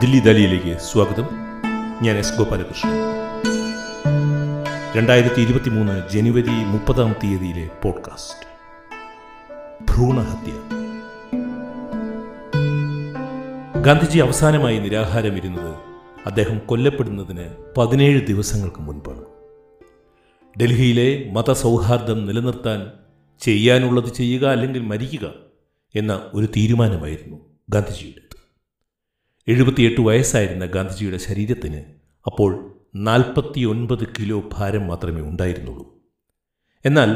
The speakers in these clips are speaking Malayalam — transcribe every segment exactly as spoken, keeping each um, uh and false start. ദില്ലി ദാലിയിലേക്ക് സ്വാഗതം. ഞാൻ എസ് ഗോപാലകൃഷ്ണൻ. രണ്ടായിരത്തി ഇരുപത്തി മൂന്ന് ജനുവരി മുപ്പതാം തീയതിയിലെ പോഡ്കാസ്റ്റ് ഭ്രൂണഹത്യ. ഗാന്ധിജി അവസാനമായി നിരാഹാരമിരുന്നത് അദ്ദേഹം കൊല്ലപ്പെടുന്നതിന് പതിനേഴ് ദിവസങ്ങൾക്ക് മുൻപാണ്. ഡൽഹിയിലെ മതസൗഹാർദ്ദം നിലനിർത്താൻ ചെയ്യാനുള്ളത് ചെയ്യുക അല്ലെങ്കിൽ മരിക്കുക എന്ന ഒരു തീരുമാനമായിരുന്നു ഗാന്ധിജിയുടെ. എഴുപത്തിയെട്ട് വയസ്സായിരുന്ന ഗാന്ധിജിയുടെ ശരീരത്തിന് അപ്പോൾ നാൽപ്പത്തി ഒൻപത് കിലോ ഭാരം മാത്രമേ ഉണ്ടായിരുന്നുള്ളൂ. എന്നാൽ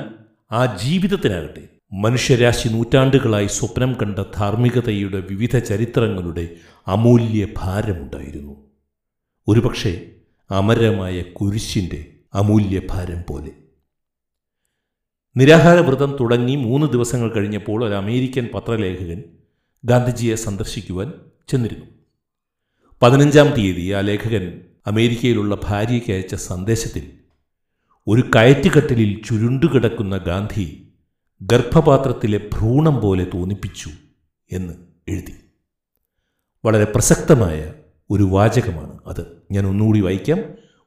ആ ജീവിതത്തിനാകട്ടെ മനുഷ്യരാശി നൂറ്റാണ്ടുകളായി സ്വപ്നം കണ്ട ധാർമ്മികതയുടെ വിവിധ ചരിത്രങ്ങളുടെ അമൂല്യ ഭാരമുണ്ടായിരുന്നു. ഒരുപക്ഷെ അമരമായ കുരിശിൻ്റെ അമൂല്യ ഭാരം പോലെ. നിരാഹാരവ്രതം തുടങ്ങി മൂന്ന് ദിവസങ്ങൾ കഴിഞ്ഞപ്പോൾ ഒരു അമേരിക്കൻ പത്രലേഖകൻ ഗാന്ധിജിയെ സന്ദർശിക്കുവാൻ ചെന്നിരുന്നു. പതിനഞ്ചാം തീയതി ആ ലേഖകൻ അമേരിക്കയിലുള്ള ഭാര്യയ്ക്ക് അയച്ച സന്ദേശത്തിൽ ഒരു കയറ്റുകെട്ടലിൽ ചുരുണ്ടുകിടക്കുന്ന ഗാന്ധി ഗർഭപാത്രത്തിലെ ഭ്രൂണം പോലെ തോന്നിപ്പിച്ചു എന്ന് എഴുതി. വളരെ പ്രസക്തമായ ഒരു വാചകമാണ് അത്. ഞാൻ ഒന്നുകൂടി വായിക്കാം.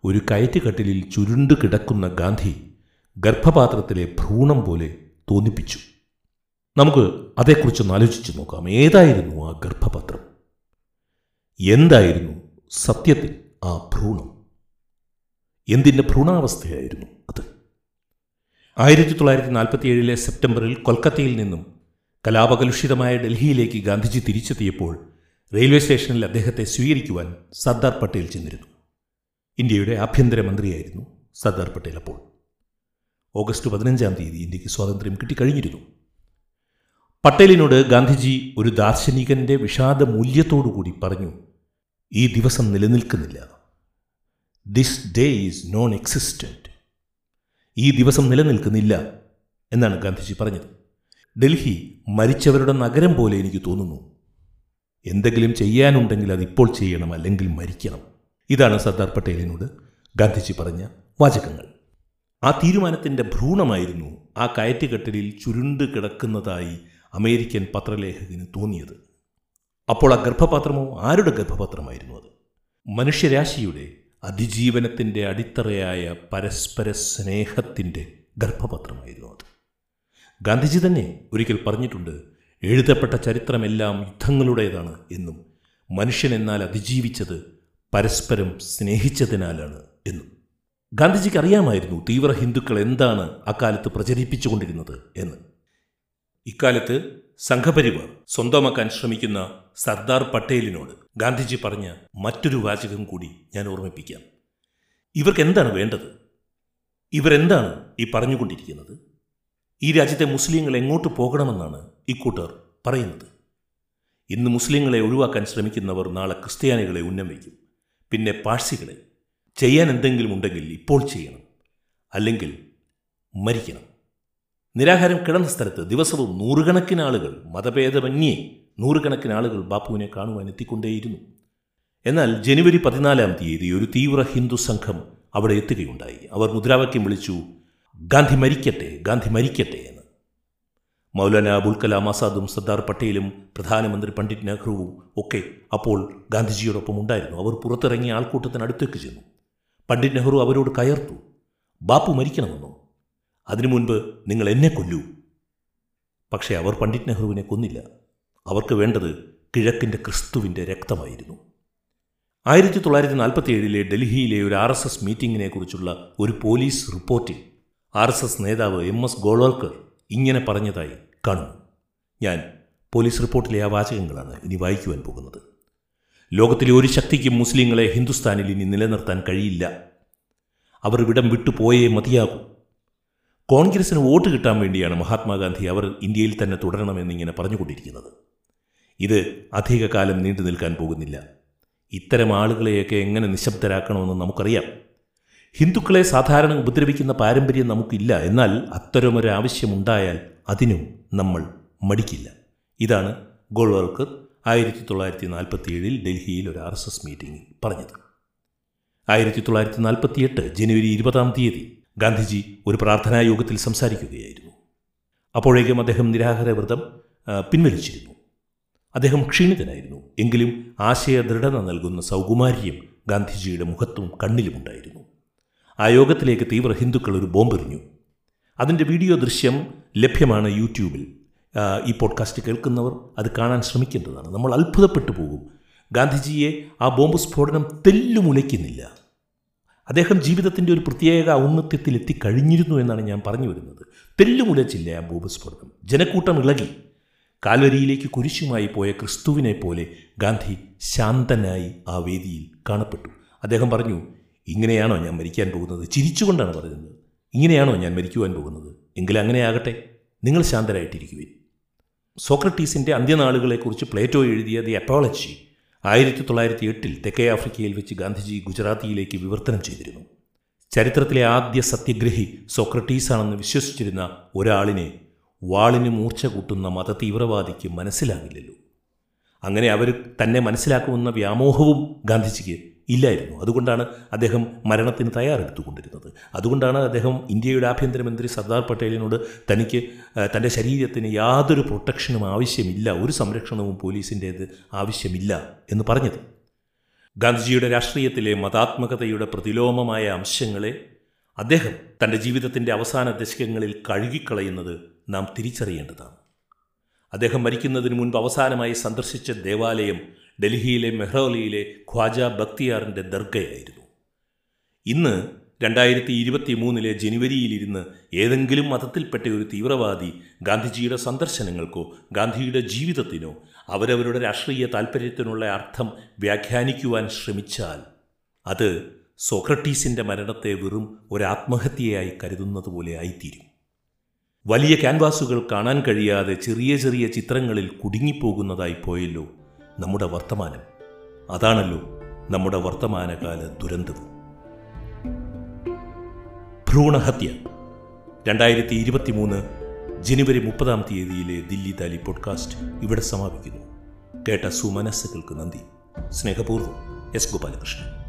ഒരു കയറ്റുകെട്ടലിൽ ചുരുണ്ടുകിടക്കുന്ന ഗാന്ധി ഗർഭപാത്രത്തിലെ ഭ്രൂണം പോലെ തോന്നിപ്പിച്ചു. നമുക്ക് അതേക്കുറിച്ചൊന്ന് ആലോചിച്ച് നോക്കാം. ഏതായിരുന്നു ആ ഗർഭപാത്രം? എന്തായിരുന്നു സത്യത്തിൽ ആ ഭ്രൂണം? എന്തിൻ്റെ ഭ്രൂണാവസ്ഥയായിരുന്നു അത്? ആയിരത്തി തൊള്ളായിരത്തി നാൽപ്പത്തി ഏഴിലെ സെപ്റ്റംബറിൽ കൊൽക്കത്തയിൽ നിന്നും കലാപകലുഷിതമായ ഡൽഹിയിലേക്ക് ഗാന്ധിജി തിരിച്ചെത്തിയപ്പോൾ റെയിൽവേ സ്റ്റേഷനിൽ അദ്ദേഹത്തെ സ്വീകരിക്കുവാൻ സർദാർ പട്ടേൽ ചെന്നിരുന്നു. ഇന്ത്യയുടെ ആഭ്യന്തരമന്ത്രിയായിരുന്നു സർദാർ പട്ടേൽ അപ്പോൾ. ഓഗസ്റ്റ് പതിനഞ്ചാം തീയതി ഇന്ത്യക്ക് സ്വാതന്ത്ര്യം കിട്ടിക്കഴിഞ്ഞിരുന്നു. പട്ടേലിനോട് ഗാന്ധിജി ഒരു ദാർശനികൻ്റെ വിഷാദ മൂല്യത്തോടുകൂടി പറഞ്ഞു, ഈ ദിവസം നിലനിൽക്കുന്നില്ല, this day is non existent, ഈ ദിവസം നിലനിൽക്കുന്നില്ല എന്നാണ് ഗാന്ധിജി പറഞ്ഞത്. ഡൽഹി മരിച്ചവരുടെ നഗരം പോലെ എനിക്ക് തോന്നുന്നു, എന്തെങ്കിലും ചെയ്യാനുണ്ടെങ്കിൽ അതിപ്പോൾ ചെയ്യണം, അല്ലെങ്കിൽ മരിക്കണം. ഇതാണ് സർദാർ പട്ടേലിനോട് ഗാന്ധിജി പറഞ്ഞ വാചകങ്ങൾ. ആ തീരുമാനത്തിൻ്റെ ഭ്രൂണമായിരുന്നു ആ കയറ്റുകെട്ടലിൽ ചുരുണ്ട് കിടക്കുന്നതായി അമേരിക്കൻ പത്രലേഖകന് തോന്നിയത്. അപ്പോൾ ആ ഗർഭപാത്രമോ ആരുടെ ഗർഭപാത്രമായിരുന്നു അത്? മനുഷ്യരാശിയുടെ അതിജീവനത്തിൻ്റെ അടിത്തറയായ പരസ്പര സ്നേഹത്തിൻ്റെ ഗർഭപാത്രമായിരുന്നു അത്. ഗാന്ധിജി തന്നെ ഒരിക്കൽ പറഞ്ഞിട്ടുണ്ട്, എഴുതപ്പെട്ട ചരിത്രമെല്ലാം യുദ്ധങ്ങളുടേതാണ് എന്നും മനുഷ്യൻ എന്നാൽ അതിജീവിച്ചത് പരസ്പരം സ്നേഹിച്ചതിനാലാണ് എന്നും. ഗാന്ധിജിക്ക് അറിയാമായിരുന്നു തീവ്ര ഹിന്ദുക്കൾ എന്താണ് അക്കാലത്ത് പ്രചരിപ്പിച്ചുകൊണ്ടിരുന്നത് എന്ന്. ഇക്കാലത്ത് സംഘപരിവാർ സ്വന്തമാക്കാൻ ശ്രമിക്കുന്ന സർദാർ പട്ടേലിനോട് ഗാന്ധിജി പറഞ്ഞ മറ്റൊരു വാചകം കൂടി ഞാൻ ഓർമ്മിപ്പിക്കാം. ഇവർക്ക് എന്താണ് വേണ്ടത്? ഇവരെന്താണ് ഈ പറഞ്ഞുകൊണ്ടിരിക്കുന്നത്? ഈ രാജ്യത്തെ മുസ്ലിങ്ങൾ എങ്ങോട്ട് പോകണമെന്നാണ് ഇക്കൂട്ടർ പറയുന്നത്. ഇന്ന് മുസ്ലിങ്ങളെ ഒഴിവാക്കാൻ ശ്രമിക്കുന്നവർ നാളെ ക്രിസ്ത്യാനികളെ ഉന്നം വയ്ക്കും, പിന്നെ പാഴ്സികളെ. ചെയ്യാൻ എന്തെങ്കിലും ഉണ്ടെങ്കിൽ ഇപ്പോൾ ചെയ്യണം, അല്ലെങ്കിൽ മരിക്കണം. നിരാഹാരം കിടന്ന സ്ഥലത്ത് ദിവസവും നൂറുകണക്കിനാളുകൾ, മതഭേദമന്യേ നൂറുകണക്കിനാളുകൾ ബാപ്പുവിനെ കാണുവാൻ എത്തിക്കൊണ്ടേയിരുന്നു. എന്നാൽ ജനുവരി പതിനാലാം തീയതി ഒരു തീവ്ര ഹിന്ദു സംഘം അവിടെ എത്തുകയുണ്ടായി. അവർ മുദ്രാവാക്യം വിളിച്ചു, ഗാന്ധി മരിക്കട്ടെ, ഗാന്ധി മരിക്കട്ടെ എന്ന്. മൗലാന അബുൽ കലാം ആസാദും സർദാർ പട്ടേലും പ്രധാനമന്ത്രി പണ്ഡിറ്റ് നെഹ്റുവും ഒക്കെ അപ്പോൾ ഗാന്ധിജിയോടൊപ്പം ഉണ്ടായിരുന്നു. അവർ പുറത്തിറങ്ങിയ ആൾക്കൂട്ടത്തിനടുത്തേക്ക് ചെന്നു. പണ്ഡിറ്റ് നെഹ്റു അവരോട് കയർത്തു, ബാപ്പു മരിക്കണമെന്നോ? അതിനു മുൻപ് നിങ്ങൾ എന്നെ കൊല്ലൂ. പക്ഷേ അവർ പണ്ഡിറ്റ് നെഹ്റുവിനെ കൊന്നില്ല. അവർക്ക് വേണ്ടത് കിഴക്കിൻ്റെ ക്രിസ്തുവിൻ്റെ രക്തമായിരുന്നു. ആയിരത്തി തൊള്ളായിരത്തി നാൽപ്പത്തി ഏഴിലെ ഡൽഹിയിലെ ഒരു ആർ എസ് എസ് മീറ്റിങ്ങിനെ കുറിച്ചുള്ള ഒരു പോലീസ് റിപ്പോർട്ടിൽ ആർ എസ് എസ് നേതാവ് എം എസ് ഗോൾവാൾക്കർ ഇങ്ങനെ പറഞ്ഞതായി കാണുന്നു. ഞാൻ പോലീസ് റിപ്പോർട്ടിലെ ആ വാചകങ്ങളാണ് ഇനി വായിക്കുവാൻ പോകുന്നത്. ലോകത്തിലെ ഒരു ശക്തിക്കും മുസ്ലിങ്ങളെ ഹിന്ദുസ്ഥാനിൽ ഇനി നിലനിർത്താൻ കഴിയില്ല. അവർ ഇവിടം വിട്ടുപോയേ മതിയാകും. കോൺഗ്രസിന് വോട്ട് കിട്ടാൻ വേണ്ടിയാണ് മഹാത്മാഗാന്ധി അവർ ഇന്ത്യയിൽ തന്നെ തുടരണമെന്നിങ്ങനെ പറഞ്ഞുകൊണ്ടിരിക്കുന്നത്. ഇത് അധികകാലം നീണ്ടു നിൽക്കാൻ പോകുന്നില്ല. ഇത്തരം ആളുകളെയൊക്കെ എങ്ങനെ നിശബ്ദരാക്കണമെന്ന് നമുക്കറിയാം. ഹിന്ദുക്കളെ സാധാരണ ഉപദ്രവിക്കുന്ന പാരമ്പര്യം നമുക്കില്ല. എന്നാൽ അത്തരമൊരാവശ്യമുണ്ടായാൽ അതിനും നമ്മൾ മടിക്കില്ല. ഇതാണ് ഗോൾവാൾക്കർ ആയിരത്തി തൊള്ളായിരത്തി നാൽപ്പത്തി ഏഴിൽ ഡൽഹിയിൽ ഒരു ആർ എസ് എസ് മീറ്റിംഗിൽ പറഞ്ഞത്. ആയിരത്തി തൊള്ളായിരത്തി നാൽപ്പത്തി എട്ട് ജനുവരി ഇരുപതാം തീയതി ഗാന്ധിജി ഒരു പ്രാർത്ഥനാ യോഗത്തിൽ സംസാരിക്കുകയായിരുന്നു. അപ്പോഴേക്കും അദ്ദേഹം നിരാഹാരവ്രതം പിൻവലിച്ചിരുന്നു. അദ്ദേഹം ക്ഷീണിതനായിരുന്നു. എങ്കിലും ആശയദൃഢത നൽകുന്ന സൗകുമാര്യം ഗാന്ധിജിയുടെ മുഖത്തും കണ്ണിലുമുണ്ടായിരുന്നു. ആ യോഗത്തിലേക്ക് തീവ്ര ഹിന്ദുക്കൾ ഒരു ബോംബെറിഞ്ഞു. അതിൻ്റെ വീഡിയോ ദൃശ്യം ലഭ്യമാണ് യൂട്യൂബിൽ. ഈ പോഡ്കാസ്റ്റ് കേൾക്കുന്നവർ അത് കാണാൻ ശ്രമിക്കേണ്ടതാണ്. നമ്മൾ അത്ഭുതപ്പെട്ടു പോകും. ഗാന്ധിജിയെ ആ ബോംബ് സ്ഫോടനം തെല്ലുമുലയ്ക്കുന്നില്ല. അദ്ദേഹം ജീവിതത്തിൻ്റെ ഒരു പ്രത്യേക ഔന്നത്യത്തിലെത്തിക്കഴിഞ്ഞിരുന്നു എന്നാണ് ഞാൻ പറഞ്ഞു വരുന്നത്. തെല്ലുമുലച്ചില്ല ആ ബോംബ് സ്ഫോടനം. ജനക്കൂട്ടം ഇളകി. കാൽവരിയിലേക്ക് കുരിശുമായി പോയ ക്രിസ്തുവിനെ പോലെ ഗാന്ധി ശാന്തനായി ആ വേദിയിൽ കാണപ്പെട്ടു. അദ്ദേഹം പറഞ്ഞു, ഇങ്ങനെയാണോ ഞാൻ മരിക്കാൻ പോകുന്നത്? ചിരിച്ചുകൊണ്ടാണ് പറയുന്നത്. ഇങ്ങനെയാണോ ഞാൻ മരിക്കുവാൻ പോകുന്നത്? എങ്കിലും അങ്ങനെ ആകട്ടെ, നിങ്ങൾ ശാന്തരായിട്ടിരിക്കുവിൻ. സോക്രട്ടീസിൻ്റെ അന്ത്യനാളുകളെക്കുറിച്ച് പ്ലേറ്റോ എഴുതിയ ദി അപ്പോളജി ആയിരത്തി തൊള്ളായിരത്തി എട്ടിൽ തെക്കേ ആഫ്രിക്കയിൽ വെച്ച് ഗാന്ധിജി ഗുജറാത്തിയിലേക്ക് വിവർത്തനം ചെയ്തിരുന്നു. ചരിത്രത്തിലെ ആദ്യ സത്യഗ്രഹി സോക്രട്ടീസാണെന്ന് വിശ്വസിച്ചിരുന്ന ഒരാളിനെ വാളിന് മൂർച്ച കൂട്ടുന്ന മതതീവ്രവാദിക്ക് മനസ്സിലാകില്ലല്ലോ. അങ്ങനെ അവർ തന്നെ മനസ്സിലാക്കുമെന്ന വ്യാമോഹവും ഗാന്ധിജിക്ക് ഇല്ലായിരുന്നു. അതുകൊണ്ടാണ് അദ്ദേഹം മരണത്തിന് തയ്യാറെടുത്തുകൊണ്ടിരുന്നത്. അതുകൊണ്ടാണ് അദ്ദേഹം ഇന്ത്യയുടെ ആഭ്യന്തരമന്ത്രി സർദാർ പട്ടേലിനോട് തനിക്ക് തൻ്റെ ശരീരത്തിന് യാതൊരു പ്രൊട്ടക്ഷനും ആവശ്യമില്ല, ഒരു സംരക്ഷണവും പോലീസിൻ്റേത് ആവശ്യമില്ല എന്ന് പറഞ്ഞത്. ഗാന്ധിജിയുടെ രാഷ്ട്രീയത്തിലെ മതാത്മകതയുടെ പ്രതിലോമമായ അംശങ്ങളെ അദ്ദേഹം തൻ്റെ ജീവിതത്തിൻ്റെ അവസാന ദശകങ്ങളിൽ കഴുകിക്കളയുന്നത് നാം തിരിച്ചറിയേണ്ടതാണ്. അദ്ദേഹം മരിക്കുന്നതിന് മുൻപ് അവസാനമായി സന്ദർശിച്ച ദേവാലയം ഡൽഹിയിലെ മെഹ്റൗലിയിലെ ഖ്വാജ ബക്തിയാറിൻ്റെ ദർഗയായിരുന്നു. ഇന്ന് രണ്ടായിരത്തി ഇരുപത്തി മൂന്നിലെ ജനുവരിയിലിരുന്ന് ഏതെങ്കിലും മതത്തിൽപ്പെട്ട ഒരു തീവ്രവാദി ഗാന്ധിജിയുടെ സന്ദർശനങ്ങൾക്കോ ഗാന്ധിജിയുടെ ജീവിതത്തിനോ അവരവരുടെ രാഷ്ട്രീയ താൽപ്പര്യത്തിനുള്ള അർത്ഥം വ്യാഖ്യാനിക്കുവാൻ ശ്രമിച്ചാൽ അത് സോക്രട്ടീസിൻ്റെ മരണത്തെ വെറും ഒരാത്മഹത്യയായി കരുതുന്നത് പോലെ ആയിത്തീരും. വലിയ ക്യാൻവാസുകൾ കാണാൻ കഴിയാതെ ചെറിയ ചെറിയ ചിത്രങ്ങളിൽ കുടുങ്ങിപ്പോകുന്നതായി പോയല്ലോ നമ്മുടെ വർത്തമാനം. അതാണല്ലോ നമ്മുടെ വർത്തമാനകാല ദുരന്തവും. ഭ്രൂണഹത്യ രണ്ടായിരത്തി ഇരുപത്തി മൂന്ന് ജനുവരി മുപ്പതാം തീയതിയിലെ ദില്ലി താലി പോഡ്കാസ്റ്റ് ഇവിടെ സമാപിക്കുന്നു. കേട്ട സുമനസ്സുകൾക്ക് നന്ദി. സ്നേഹപൂർവ്വം എസ് ഗോപാലകൃഷ്ണൻ.